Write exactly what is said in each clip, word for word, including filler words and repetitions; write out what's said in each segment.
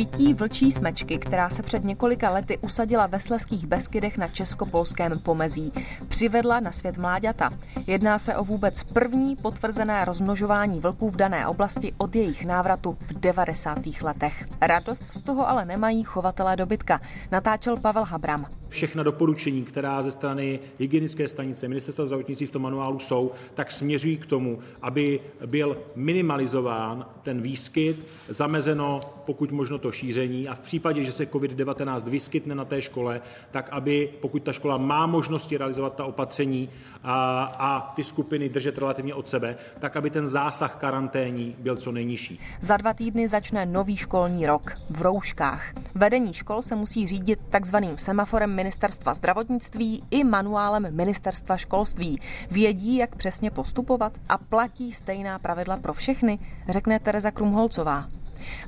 Vytí vlčí smečky, která se před několika lety usadila ve Slezských Beskydech na česko-polském pomezí, přivedla na svět mláďata. Jedná se o vůbec první potvrzené rozmnožování vlků v dané oblasti od jejich návratu v devadesátých letech. Radost z toho ale nemají chovatelé dobytka, natáčel Pavel Habram. Všechna doporučení, která ze strany hygienické stanice Ministerstva zdravotnictví v tom manuálu jsou, tak směřují k tomu, aby byl minimalizován ten výskyt, zamezeno pokud možno to šíření a v případě, že se covid devatenáct vyskytne na té škole, tak aby, pokud ta škola má možnosti realizovat ta opatření a, a ty skupiny držet relativně od sebe, tak aby ten zásah karanténní byl co nejnižší. Za dva týdny začne nový školní rok v rouškách. Vedení škol se musí řídit takzvaným semaforem Ministerstva zdravotnictví i manuálem Ministerstva školství. Vědí, jak přesně postupovat a platí stejná pravidla pro všechny, řekne Tereza Krumpholcová.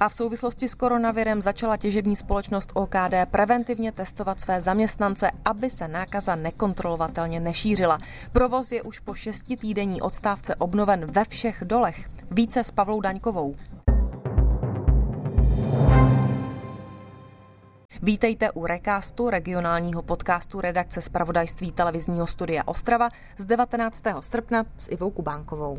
A v souvislosti s koronavirem začala těžební společnost O K D preventivně testovat své zaměstnance, aby se nákaza nekontrolovatelně nešířila. Provoz je už po šestitýdenní odstávce obnoven ve všech dolech. Více s Pavlou Daňkovou. Vítejte u Recastu, regionálního podcastu redakce zpravodajství televizního studia Ostrava z devatenáctého srpna s Ivou Kubánkovou.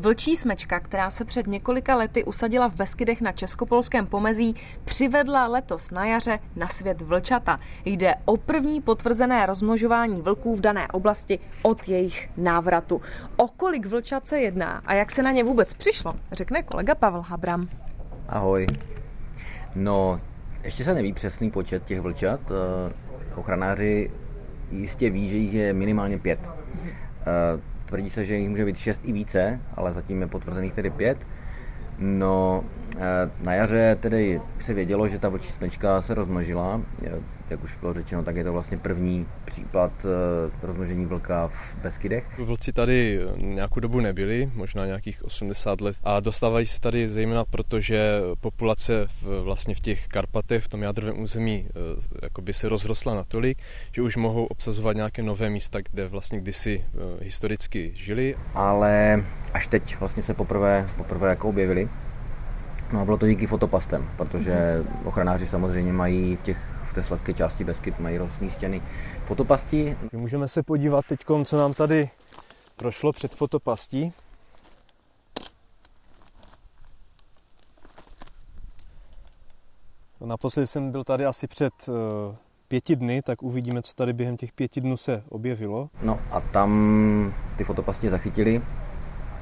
Vlčí smečka, která se před několika lety usadila v Beskydech na českopolském pomezí, přivedla letos na jaře na svět vlčata. Jde o první potvrzené rozmnožování vlků v dané oblasti od jejich návratu. O kolik vlčat se jedná a jak se na ně vůbec přišlo, řekne kolega Pavel Habram. Ahoj. No, ještě se neví přesný počet těch vlčat. Ochranáři jistě ví, že jich je minimálně pět. Tvrdí se, že jich může být šest i více, ale zatím je potvrzených tedy pět. No, na jaře tedy se vědělo, že ta vlčí smečka se rozmnožila. Jak už bylo řečeno, tak je to vlastně první případ rozmnožení vlka v Beskydech. Vlci tady nějakou dobu nebyli, možná nějakých osmdesát let. A dostávají se tady zejména proto, že populace v, vlastně v těch Karpatech, v tom jádrovém území, jakoby se rozrostla natolik, že už mohou obsazovat nějaké nové místa, kde vlastně kdysi historicky žili. Ale až teď vlastně se poprvé, poprvé jako objevili. No a bylo to díky fotopastem, protože ochranáři samozřejmě mají v těch v té slezské části Beskyd mají rozmístěny fotopasti. Můžeme se podívat teď, co nám tady prošlo před fotopastí. Naposledy jsem byl tady asi před pěti dny, tak uvidíme, co tady během těch pěti dnů se objevilo. No a tam ty fotopasti zachytili,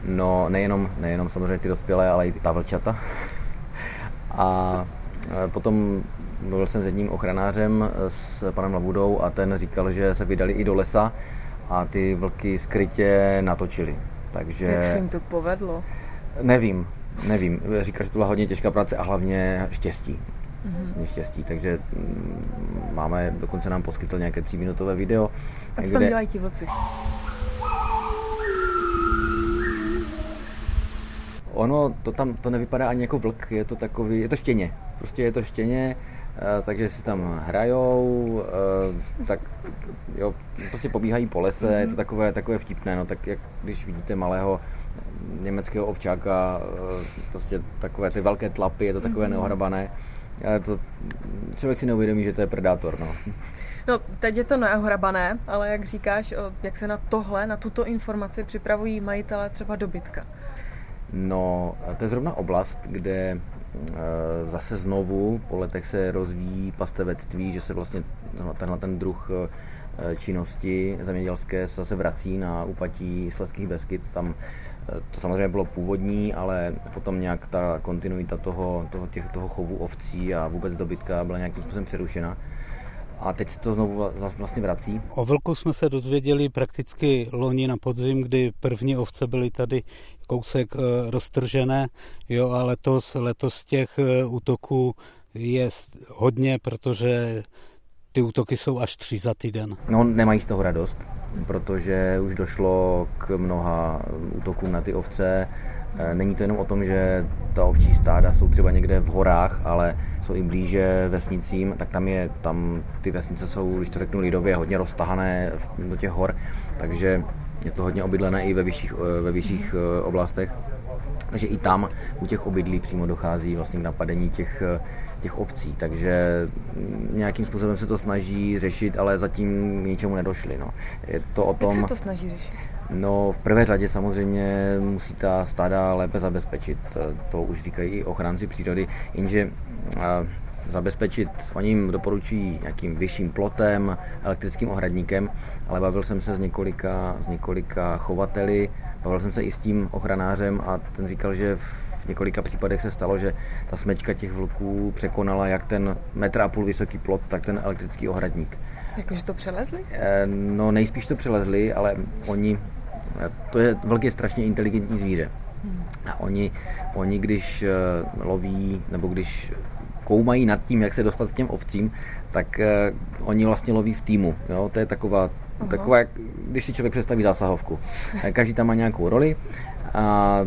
no nejenom, nejenom samozřejmě ty dospělé, ale i ta vlčata. A potom mluvil jsem s jedním ochranářem, s panem Labudou, a ten říkal, že se vydali i do lesa a ty vlky skrytě natočili. Takže... Jak se jim to povedlo? Nevím, nevím. Říkal, že to byla hodně těžká práce a hlavně štěstí. Mm-hmm. štěstí. Takže máme, dokonce nám poskytl nějaké tříminutové video. A co tam kde... dělají ti vlci? Ono, to tam to nevypadá ani jako vlk, je to takový, je to štěně. Prostě je to štěně, takže si tam hrajou, tak jo, prostě pobíhají po lese, je to takové, takové vtipné, no tak jak když vidíte malého německého ovčáka, prostě takové ty velké tlapy, je to takové neohrabané, to, člověk si neuvědomí, že to je predátor, no. No, teď je to neohrabané, ale jak říkáš, jak se na tohle, na tuto informaci připravují majitelé třeba dobytka? No, to je zrovna oblast, kde zase znovu po letech se rozvíjí pastevectví, že se vlastně tenhle ten druh činnosti zemědělské se vrací na úpatí Slezských Beskyd. Tam to samozřejmě bylo původní, ale potom nějak ta kontinuita toho, toho, těch, toho chovu ovcí a vůbec dobytka byla nějakým způsobem přerušena. A teď se to znovu vlastně vrací. O vlku jsme se dozvěděli prakticky loni na podzim, kdy první ovce byly tady kousek roztržené, jo, a letos, letos těch útoků je hodně, protože ty útoky jsou až tři za týden. No, nemají z toho radost, protože už došlo k mnoha útokům na ty ovce. Není to jenom o tom, že ta ovčí stáda jsou třeba někde v horách, ale jsou i blíže vesnicím, tak tam je, tam ty vesnice jsou, když to řeknu lidově, hodně roztahané do těch hor, takže Je to hodně obydlené i ve vyšších, ve vyšších oblastech. Takže i tam u těch obydlí přímo dochází vlastně k napadení těch, těch ovcí. Takže nějakým způsobem se to snaží řešit, ale zatím k ničemu nedošli. No. Je to o tom, jak se to snaží řešit? No, v prvé řadě samozřejmě musí ta stáda lépe zabezpečit. To už říkají i ochránci přírody, jenže zabezpečit, oni jim doporučují nějakým vyšším plotem, elektrickým ohradníkem, ale bavil jsem se s několika, s několika chovateli, bavil jsem se i s tím ochranářem a ten říkal, že v několika případech se stalo, že ta smečka těch vlků překonala jak ten metr a půl vysoký plot, tak ten elektrický ohradník. Jakože to přelezli? No nejspíš to přelezli, ale oni, to je, vlk je strašně inteligentní zvíře. Hmm. A oni, oni když loví, nebo když koumají nad tím, jak se dostat k těm ovcím, tak uh, oni vlastně loví v týmu. Jo? To je taková, taková, jak když si člověk představí zásahovku. Každý tam má nějakou roli a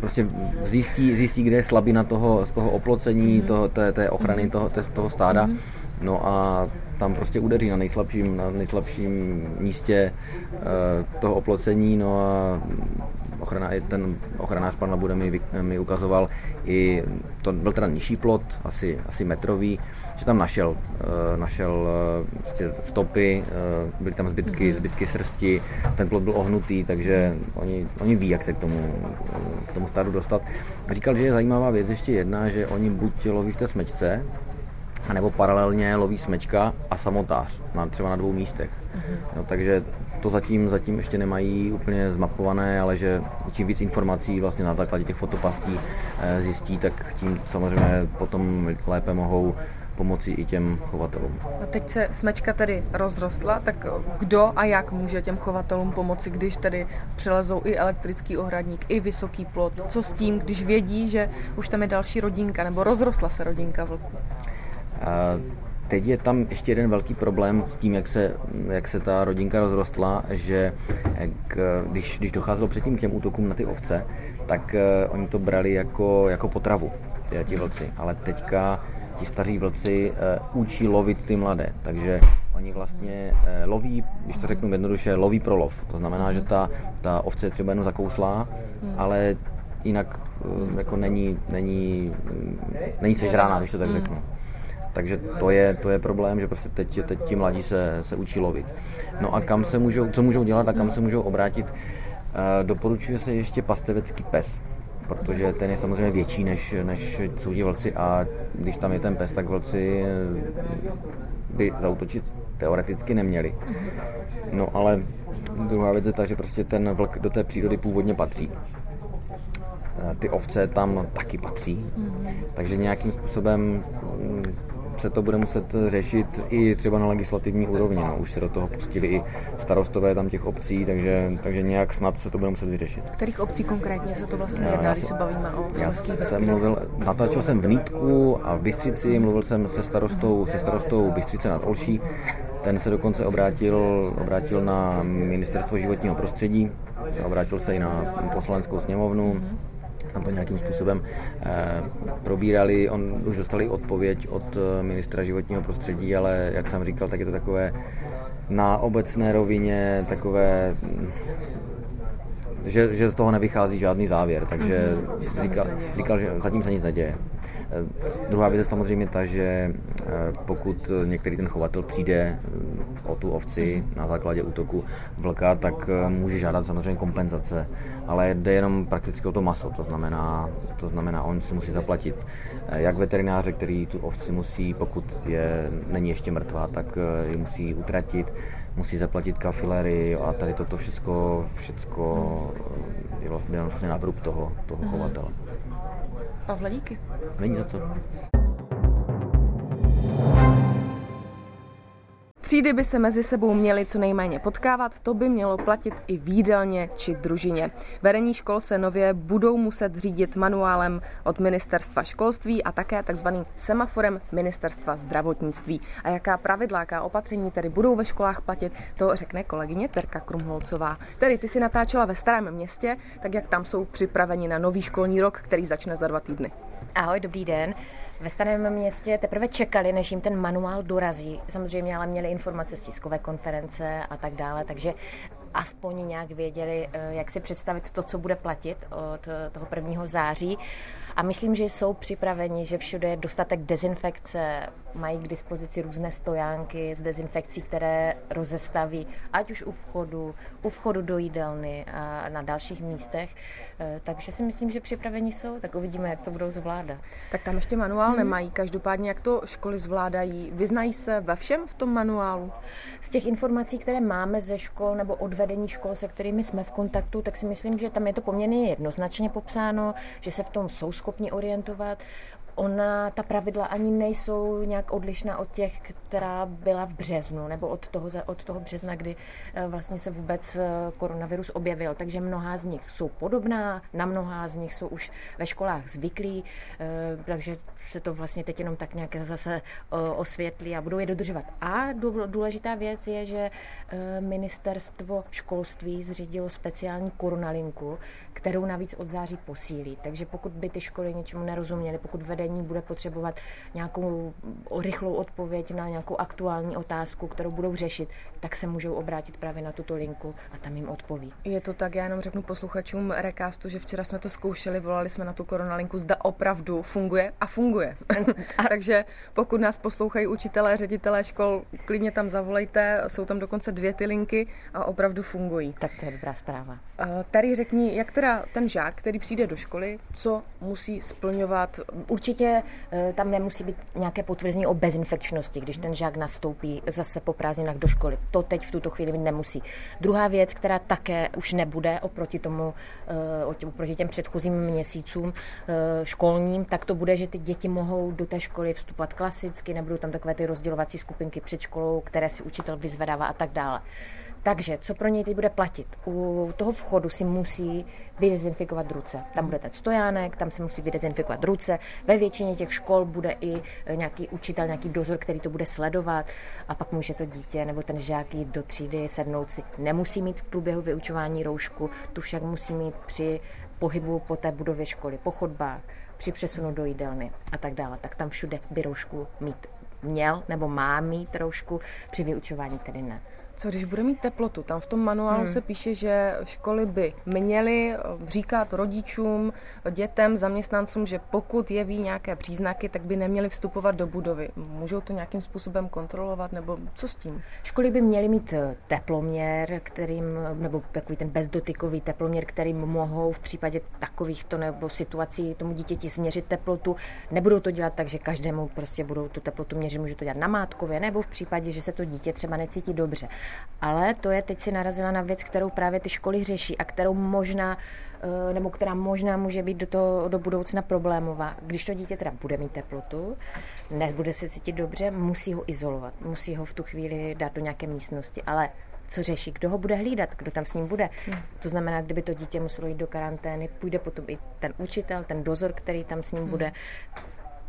prostě zjistí, zjistí kde je slabina toho, z toho oplocení, mm-hmm. toho, té, té ochrany, mm-hmm. toho, té, toho stáda. Mm-hmm. No a tam prostě udeří na nejslabším, na nejslabším místě uh, toho oplocení. No a Ochrana, ten ochranář pan Labuda mi, mi ukazoval, i to byl teda nižší plot, asi, asi metrový, že tam našel, našel stopy, byly tam zbytky, zbytky srsti, ten plot byl ohnutý, takže oni, oni ví, jak se k tomu, k tomu stádu dostat. A říkal, že je zajímavá věc ještě jedna, že oni buď loví v té smečce, anebo paralelně loví smečka a samotář, na, třeba na dvou místech. No, takže to zatím, zatím ještě nemají úplně zmapované, ale že čím víc informací vlastně na základě těch fotopastí zjistí, tak tím samozřejmě potom lépe mohou pomoci i těm chovatelům. A teď se smečka tedy rozrostla, tak kdo a jak může těm chovatelům pomoci, když tedy přelezou i elektrický ohradník, i vysoký plot? Co s tím, když vědí, že už tam je další rodinka, nebo rozrostla se rodinka vlků? A teď je tam ještě jeden velký problém s tím, jak se, jak se ta rodinka rozrostla, že k, když, když docházelo předtím k těm útokům na ty ovce, tak uh, oni to brali jako, jako potravu, ty, ti vlci. Ale teďka ti staří vlci uh, učí lovit ty mladé, takže oni vlastně uh, loví, když to řeknu jednoduše, loví pro lov. To znamená, že ta, ta ovce je třeba jenom zakouslá, ale jinak uh, jako není, není, není sežrána, když to tak řeknu. Takže to je, to je problém, že prostě teď, teď ti mladí se, se učí lovit. No a kam se můžou, co můžou dělat a kam se můžou obrátit? Doporučuje se ještě pastevecký pes, protože ten je samozřejmě větší než, než jsou ti vlci a když tam je ten pes, tak vlci by zaútočit teoreticky neměli. No ale druhá věc je ta, že prostě ten vlk do té přírody původně patří. Ty ovce tam taky patří, takže nějakým způsobem se to bude muset řešit i třeba na legislativní úrovni. No, už se do toho pustili i starostové tam těch obcí, takže, takže nějak snad se to bude muset vyřešit. Kterých obcí konkrétně se to vlastně jedná, já, když se bavíme o Slezských Beskydech? Natáčel jsem v Nítku a v Bystřici, mluvil jsem se starostou, se starostou Bystřice nad Olší. Ten se dokonce obrátil, obrátil na Ministerstvo životního prostředí, obrátil se i na Poslaneckou sněmovnu. Mm. Tam to nějakým způsobem eh, probírali, on už dostali odpověď od eh, ministra životního prostředí, ale jak jsem říkal, tak je to takové na obecné rovině, takové, že, že z toho nevychází žádný závěr, takže mm-hmm. říkal, říkal, že zatím se nic neděje. Eh, druhá věc je samozřejmě ta, že eh, pokud některý ten chovatel přijde eh, o tu ovci mm-hmm. na základě útoku vlka, tak eh, může žádat samozřejmě kompenzace. Ale jde jenom prakticky o to maso, to znamená, to znamená, on si musí zaplatit jak veterináře, který tu ovci musí, pokud je, není ještě mrtvá, tak ji musí utratit, musí zaplatit kafilery a tady toto všecko, všecko je vlastně na vrub toho, toho chovatele. Pavle, díky. Není za co. Třídy by se mezi sebou měly co nejméně potkávat, to by mělo platit i v jídelně či družině. Vedení škol se nově budou muset řídit manuálem od Ministerstva školství a také takzvaným semaforem Ministerstva zdravotnictví. A jaká pravidla, jaká opatření tedy budou ve školách platit, to řekne kolegyně Tereza Krumpholcová. Tedy ty si natáčela ve Starém Městě, tak jak tam jsou připraveni na nový školní rok, který začne za dva týdny. Ahoj, dobrý den. Ve Starém Městě teprve čekali, než jim ten manuál dorazí. Samozřejmě ale měli informace z tiskové konference a tak dále, takže aspoň nějak věděli, jak si představit to, co bude platit od toho prvního září. A myslím, že jsou připraveni, že všude je dostatek dezinfekce, mají k dispozici různé stojánky s dezinfekcí, které rozestaví, ať už u vchodu, u vchodu do jídelny a na dalších místech. Takže si myslím, že připraveni jsou, tak uvidíme, jak to budou zvládat. Tak tam ještě manuál hmm. nemají, každopádně jak to školy zvládají. Vyznají se ve všem v tom manuálu? Z těch informací, které máme ze škol nebo od vedení škol, se kterými jsme v kontaktu, tak si myslím, že tam je to poměrně jednoznačně popsáno, že se v tom jsou schopni orientovat. Ona, ta pravidla ani nejsou nějak odlišná od těch, která byla v březnu, nebo od toho, od toho března, kdy vlastně se vůbec koronavirus objevil. Takže mnohá z nich jsou podobná, na mnohá z nich jsou už ve školách zvyklí, takže se to vlastně teď jenom tak nějak zase osvětlí a budou je dodržovat. A důležitá věc je, že ministerstvo školství zřídilo speciální koronalinku, kterou navíc od září posílí. Takže pokud by ty školy něčemu nerozuměly, pokud vedení bude potřebovat nějakou rychlou odpověď na nějakou aktuální otázku, kterou budou řešit, tak se můžou obrátit právě na tuto linku a tam jim odpoví. Je to tak, já jenom řeknu posluchačům recastu, že včera jsme to zkoušeli, volali jsme na tu koronalinku, zda opravdu funguje a funguje. a... Takže pokud nás poslouchají učitelé, ředitelé škol, klidně tam zavolejte, jsou tam dokonce dvě ty linky a opravdu fungují. Tak to je dobrá zpráva. Tady řekni, jak teda ten žák, který přijde do školy, co musí splňovat? Určitě tam nemusí být nějaké potvrzení o bezinfekčnosti, když ten žák nastoupí zase po prázdninách do školy. To teď v tuto chvíli nemusí. Druhá věc, která také už nebude oproti tomu, oproti těm předchozím měsícům školním, tak to bude, že ty děti mohou do té školy vstupovat klasicky, nebudou tam takové ty rozdělovací skupinky před školou, které si učitel vyzvedává a tak dále. Takže co pro něj teď bude platit? U toho vchodu si musí vydezinfikovat ruce. Tam bude ten stojánek, tam si musí vydezinfikovat ruce. Ve většině těch škol bude i nějaký učitel, nějaký dozor, který to bude sledovat. A pak může to dítě nebo ten žák jít do třídy, sednout si. Nemusí mít v průběhu vyučování roušku, tu však musí mít při pohybu po té budově školy, po chodbách, při přesunu do jídelny a tak dále. Tak tam všude by roušku mít měl nebo má mít roušku, při vyučování tedy ne. Co když bude mít teplotu? Tam v tom manuálu hmm. se píše, že školy by měly říkat rodičům, dětem, zaměstnancům, že pokud jeví nějaké příznaky, tak by neměly vstupovat do budovy. Můžou to nějakým způsobem kontrolovat, nebo co s tím? Školy by měly mít teploměr, kterým, nebo takový ten bezdotykový teploměr, kterým mohou v případě takovýchto nebo situací tomu dítěti směřit teplotu. Nebudou to dělat tak, že každému prostě budou tu teplotu měřit, můžou to dělat namátkově, nebo v případě, že se to dítě třeba necítí dobře. Ale to je, teď si narazila na věc, kterou právě ty školy řeší a kterou možná, nebo která možná může být do, toho, do budoucna problémová. Když to dítě teda bude mít teplotu, nebude se cítit dobře, musí ho izolovat, musí ho v tu chvíli dát do nějaké místnosti, ale co řeší, kdo ho bude hlídat, kdo tam s ním bude. Hmm. To znamená, kdyby to dítě muselo jít do karantény, půjde potom i ten učitel, ten dozor, který tam s ním hmm. bude.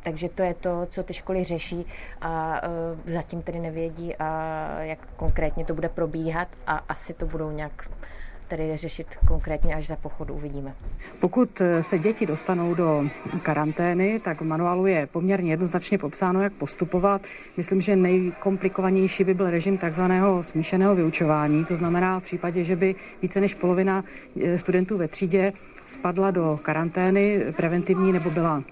Takže to je to, co ty školy řeší a uh, zatím tedy nevědí, a jak konkrétně to bude probíhat, a asi to budou nějak tedy řešit konkrétně až za pochodu, uvidíme. Pokud se děti dostanou do karantény, tak v manuálu je poměrně jednoznačně popsáno, jak postupovat. Myslím, že nejkomplikovanější by byl režim takzvaného smíšeného vyučování, to znamená v případě, že by více než polovina studentů ve třídě spadla do karantény preventivní nebo byla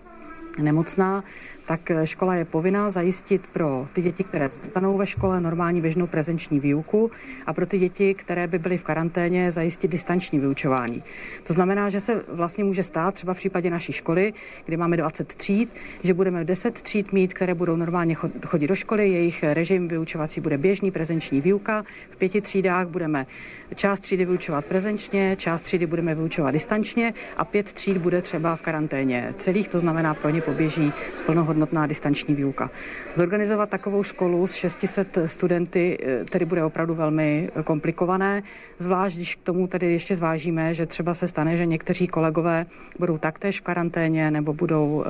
nemocná, tak škola je povinná zajistit pro ty děti, které zůstanou ve škole, normální běžnou prezenční výuku a pro ty děti, které by byly v karanténě, zajistit distanční vyučování. To znamená, že se vlastně může stát třeba v případě naší školy, kde máme dvacet tříd, že budeme deset tříd mít, které budou normálně chodit do školy, jejich režim vyučovací bude běžný prezenční výuka, v pěti třídách budeme část třídy vyučovat prezenčně, část třídy budeme vyučovat distančně a pět tříd bude třeba v karanténě celých, to znamená pro ně poběží plnohodnotná distanční výuka. Zorganizovat takovou školu s šesti sty studenty tedy bude opravdu velmi komplikované, zvlášť když k tomu tedy ještě zvážíme, že třeba se stane, že někteří kolegové budou taktéž v karanténě nebo budou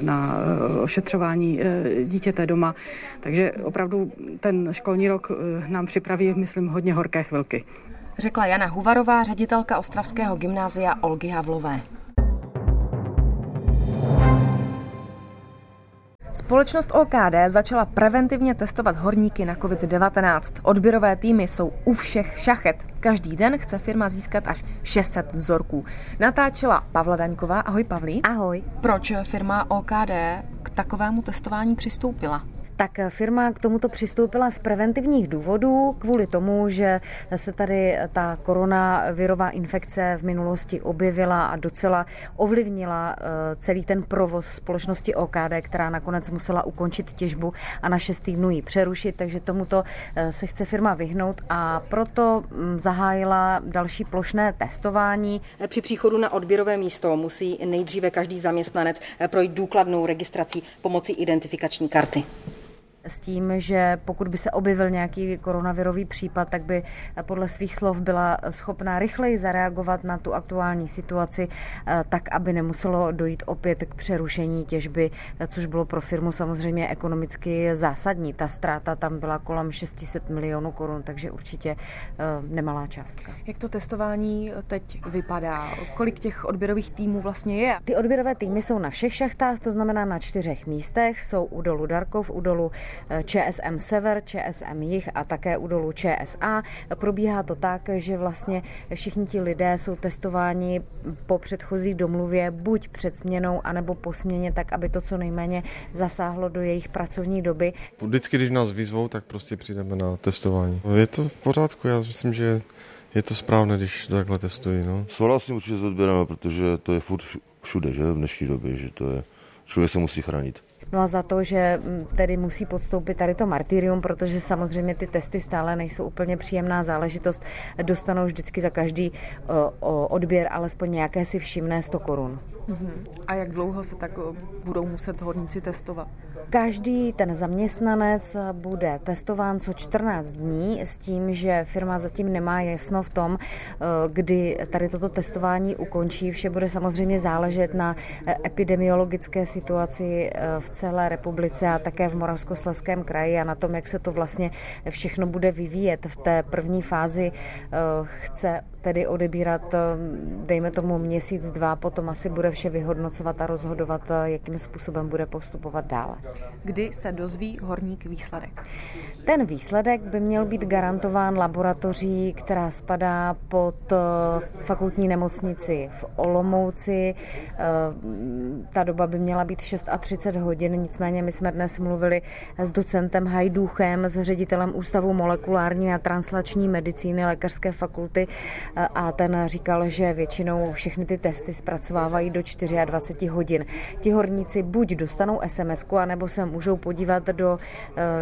na ošetřování dítěte doma. Takže opravdu ten školní rok nám připraví, myslím, hodně horké chvilky. Řekla Jana Huvarová, ředitelka Ostravského gymnázia Olgy Havlové. Společnost O K D začala preventivně testovat horníky na covid devatenáct. Odběrové týmy jsou u všech šachet. Každý den chce firma získat až šest set vzorků. Natáčela Pavla Daňková. Ahoj, Pavlí. Ahoj. Proč firma O K D k takovému testování přistoupila? Tak firma k tomuto přistoupila z preventivních důvodů, kvůli tomu, že se tady ta koronavirová infekce v minulosti objevila a docela ovlivnila celý ten provoz společnosti O K D, která nakonec musela ukončit těžbu a na šest týdnů ji přerušit, takže tomuto se chce firma vyhnout a proto zahájila další plošné testování. Při příchodu na odběrové místo musí nejdříve každý zaměstnanec projít důkladnou registrací pomocí identifikační karty. S tím, že pokud by se objevil nějaký koronavirový případ, tak by podle svých slov byla schopná rychleji zareagovat na tu aktuální situaci, tak aby nemuselo dojít opět k přerušení těžby, což bylo pro firmu samozřejmě ekonomicky zásadní. Ta ztráta tam byla kolem šest set milionů korun, takže určitě nemalá částka. Jak to testování teď vypadá? Kolik těch odběrových týmů vlastně je? Ty odběrové týmy jsou na všech šachtách, to znamená na čtyřech místech, jsou u dolu Darkov, u dolu Č S M Sever, Č S M Jih a také u dolu Č S A. Probíhá to tak, že vlastně všichni ti lidé jsou testováni po předchozí domluvě buď před směnou, anebo po směně, tak aby to co nejméně zasáhlo do jejich pracovní doby. Vždycky, když nás vyzvou, tak prostě přijdeme na testování. Je to v pořádku, já myslím, že je to správné, když takhle testují. No. Souhlasím určitě s odběrem, protože to je furt všude, že v dnešní době, že to je, člověk se musí chránit. No a za to, že tedy musí podstoupit tady to martyrium, protože samozřejmě ty testy stále nejsou úplně příjemná záležitost, dostanou vždycky za každý odběr alespoň nějaké si všimné sto korun. A jak dlouho se tak budou muset horníci testovat? Každý ten zaměstnanec bude testován co čtrnáct dní s tím, že firma zatím nemá jasno v tom, kdy tady toto testování ukončí. Vše bude samozřejmě záležet na epidemiologické situaci v celé republice a také v Moravskoslezském kraji a na tom, jak se to vlastně všechno bude vyvíjet. V té první fázi chce tedy odebírat, dejme tomu měsíc, dva, potom asi bude vše vyhodnocovat a rozhodovat, jakým způsobem bude postupovat dále. Kdy se dozví horník výsledek? Ten výsledek by měl být garantován laboratoří, která spadá pod fakultní nemocnici v Olomouci. Ta doba by měla být třicet šest hodin, nicméně my jsme dnes mluvili s docentem Hajdůchem, s ředitelem Ústavu molekulární a translační medicíny Lékařské fakulty a ten říkal, že většinou všechny ty testy zpracovávají do dvacet čtyři hodin. Ti horníci buď dostanou es em esku, anebo se můžou podívat do,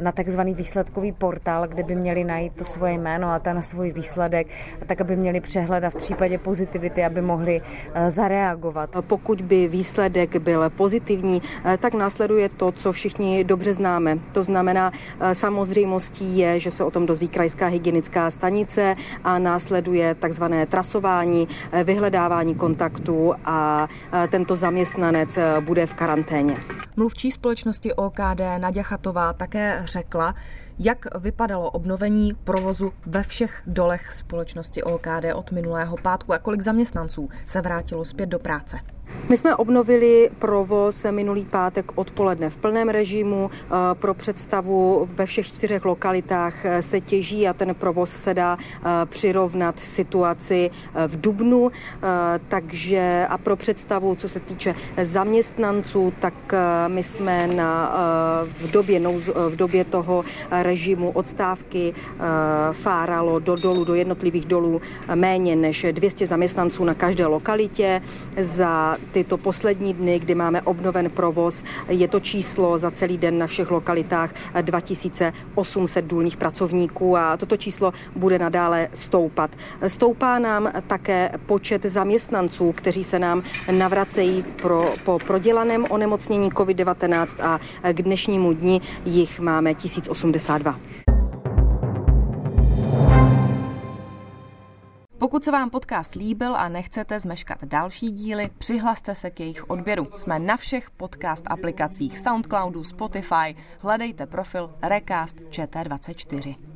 na takzvaný výsledkový portál, kde by měli najít to svoje jméno a ten svůj výsledek, tak aby měli přehled a v případě pozitivity, aby mohli zareagovat. Pokud by výsledek byl pozitivní, tak následuje to, co všichni dobře známe. To znamená, samozřejmostí je, že se o tom dozví krajská hygienická stanice a následuje takzvané trasování, vyhledávání kontaktů a tento zaměstnanec bude v karanténě. Mluvčí společnosti O K D Naďa Chatová také řekla, jak vypadalo obnovení provozu ve všech dolech společnosti O K D od minulého pátku a kolik zaměstnanců se vrátilo zpět do práce. My jsme obnovili provoz minulý pátek odpoledne v plném režimu. Pro představu, ve všech čtyřech lokalitách se těží a ten provoz se dá přirovnat situaci v dubnu. Takže a pro představu, co se týče zaměstnanců, tak my jsme na, v, době, v době toho režimu odstávky fáralo do dolů, do jednotlivých dolů méně než dvě stě zaměstnanců na každé lokalitě. Za tyto poslední dny, kdy máme obnoven provoz, je to číslo za celý den na všech lokalitách dva tisíce osm set důlních pracovníků a toto číslo bude nadále stoupat. Stoupá nám také počet zaměstnanců, kteří se nám navracejí pro, po prodělaném onemocnění covid devatenáct a k dnešnímu dni jich máme tisíc osmdesát dva. Pokud se vám podcast líbil a nechcete zmeškat další díly, přihlaste se k jejich odběru. Jsme na všech podcast aplikacích Soundcloudu, Spotify, hledejte profil Recast Č T dvacet čtyři.